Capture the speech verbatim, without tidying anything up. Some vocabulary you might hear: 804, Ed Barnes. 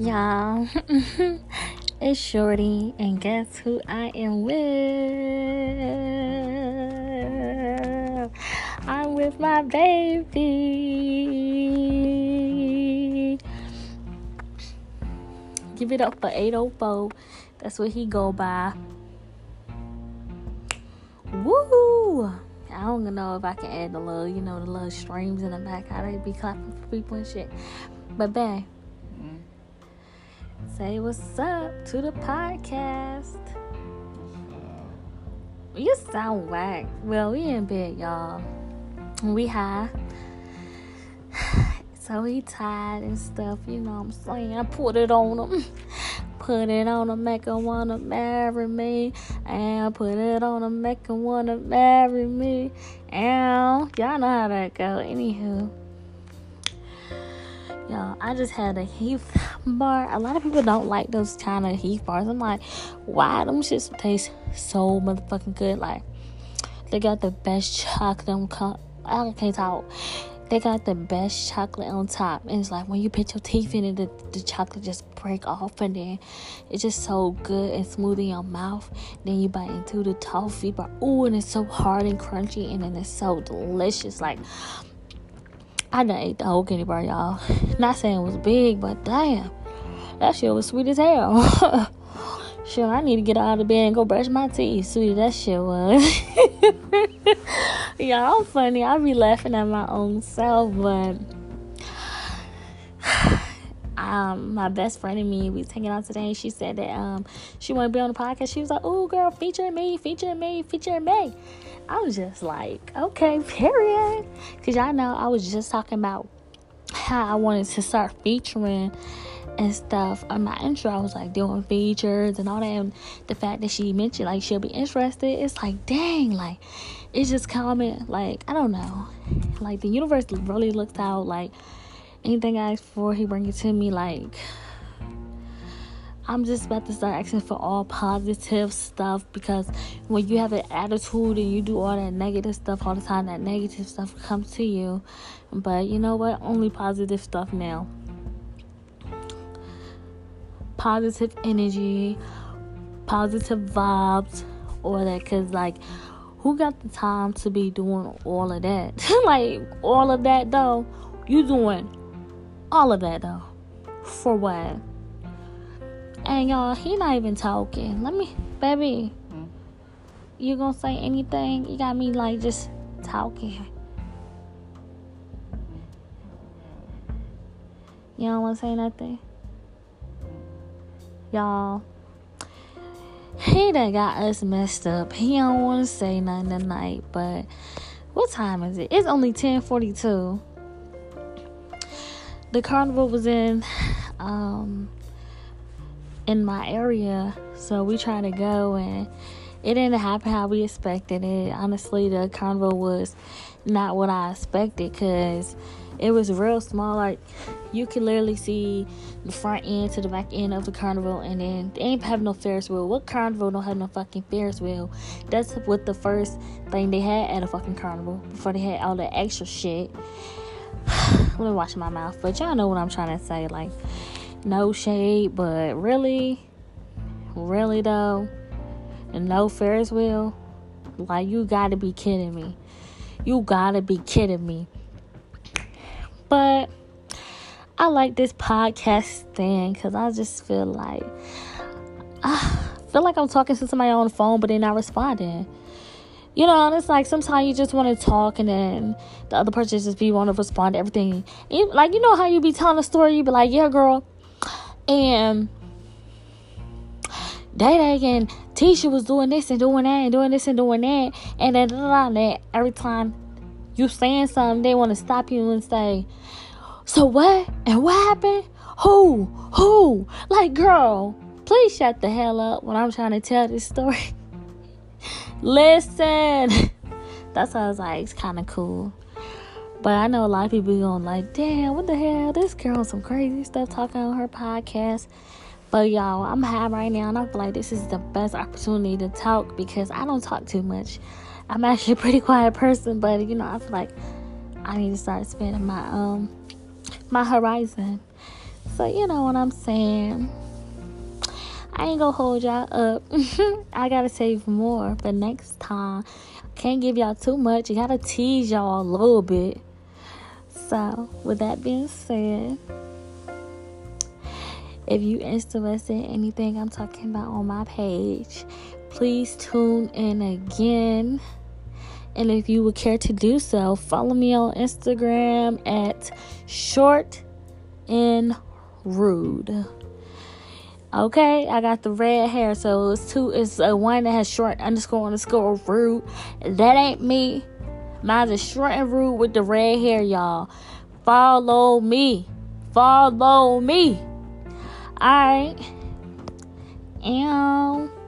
Y'all, it's Shorty, and guess who I am with? I'm with my baby. Give it up for eight oh four. That's what he go by. Woo! I don't know if I can add the little, you know, the little streams in the back, how they be clapping for people and shit. But babe, say what's up to the podcast. You sound whack. Well, we in bed, y'all. We high. So he tired and stuff, you know what I'm saying? I put it on him. Put it on him, make him wanna marry me. And put it on him, make him wanna marry me. And y'all know how that go. Anywho. Y'all, I just had a Heath bar. A lot of people don't like those kind of Heath bars. I'm like, why? Them shits taste so motherfucking good. Like, they got the best chocolate on top. I can't talk. They got the best chocolate on top. And it's like, when you put your teeth in it, the, the chocolate just break off. And then it's just so good and smooth in your mouth. Then you bite into the toffee bar. Ooh, and it's so hard and crunchy. And then it's so delicious. Like, I done ate the whole candy bar, y'all. Not saying it was big, but damn, that shit was sweet as hell. Sure, I need to get out of bed and go brush my teeth. Sweet, that shit was. Y'all, I'm funny. I be laughing at my own self, but um, my best friend and me, we was hanging out today, and she said that um, she wanted to be on the podcast. She was like, "Ooh, girl, feature me, feature me, feature me." I was just like, okay, period. Because y'all know I was just talking about how I wanted to start featuring and stuff on my intro. I was like doing features and all that. And the fact that she mentioned, like, she'll be interested. It's like, dang, like, it's just common. Like, I don't know. Like, the universe really looked out. Like, anything I ask for, he bring it to me. Like, I'm just about to start asking for all positive stuff, because when you have an attitude and you do all that negative stuff all the time, that negative stuff comes to you. But you know what? Only positive stuff now. Positive energy, positive vibes, all that. Because, like, who got the time to be doing all of that? Like, all of that, though. You doing all of that, though. For what? And y'all, he not even talking. Let me, baby, mm. You gonna say anything? You got me like just talking. You don't wanna say nothing? Y'all, he done got us messed up. He don't wanna say nothing tonight, but what time is it? It's only ten forty-two. The carnival was in, um... in my area, so we try to go, and it didn't happen how we expected it. Honestly, the carnival was not what I expected, because it was real small. Like, you could literally see the front end to the back end of the carnival, and then they ain't have no Ferris wheel. What carnival don't have no fucking Ferris wheel? That's what the first thing they had at a fucking carnival before they had all that extra shit. Let me wash my mouth, but y'all know what I'm trying to say. Like, no shade, but really, really though, no Ferris wheel? Like, you gotta be kidding me. You gotta be kidding me. But I like this podcast thing, because I just feel like, I feel like I'm talking to somebody on the phone, but they're not responding. You know, and it's like sometimes you just want to talk, and then the other person just be want to respond to everything. You, like, you know how you be telling a story, you be like, yeah, girl. And Day Day and Tisha was doing this and doing that and doing this and doing that, and then da, da, da, da. Every time you saying something, they want to stop you and say, so what? And what happened? Who? Who? Like, girl, please shut the hell up when I'm trying to tell this story. Listen. That's why I was like, it's kind of cool. But I know a lot of people going like, damn, what the hell? This girl on some crazy stuff talking on her podcast. But y'all, I'm high right now, and I feel like this is the best opportunity to talk, because I don't talk too much. I'm actually a pretty quiet person, but you know, I feel like I need to start expanding my um my horizon. So you know what I'm saying, I ain't gonna hold y'all up. I gotta save more for next time. Can't give y'all too much. You gotta tease y'all a little bit. So with that being said, if you interested in anything I'm talking about on my page, please tune in again. And if you would care to do so, follow me on Instagram at short and rude. Okay, I got the red hair, so it's two. It's a one that has short underscore underscore rude. That ain't me. Mine's a short and rude with the red hair, y'all. Follow me. Follow me. All right. And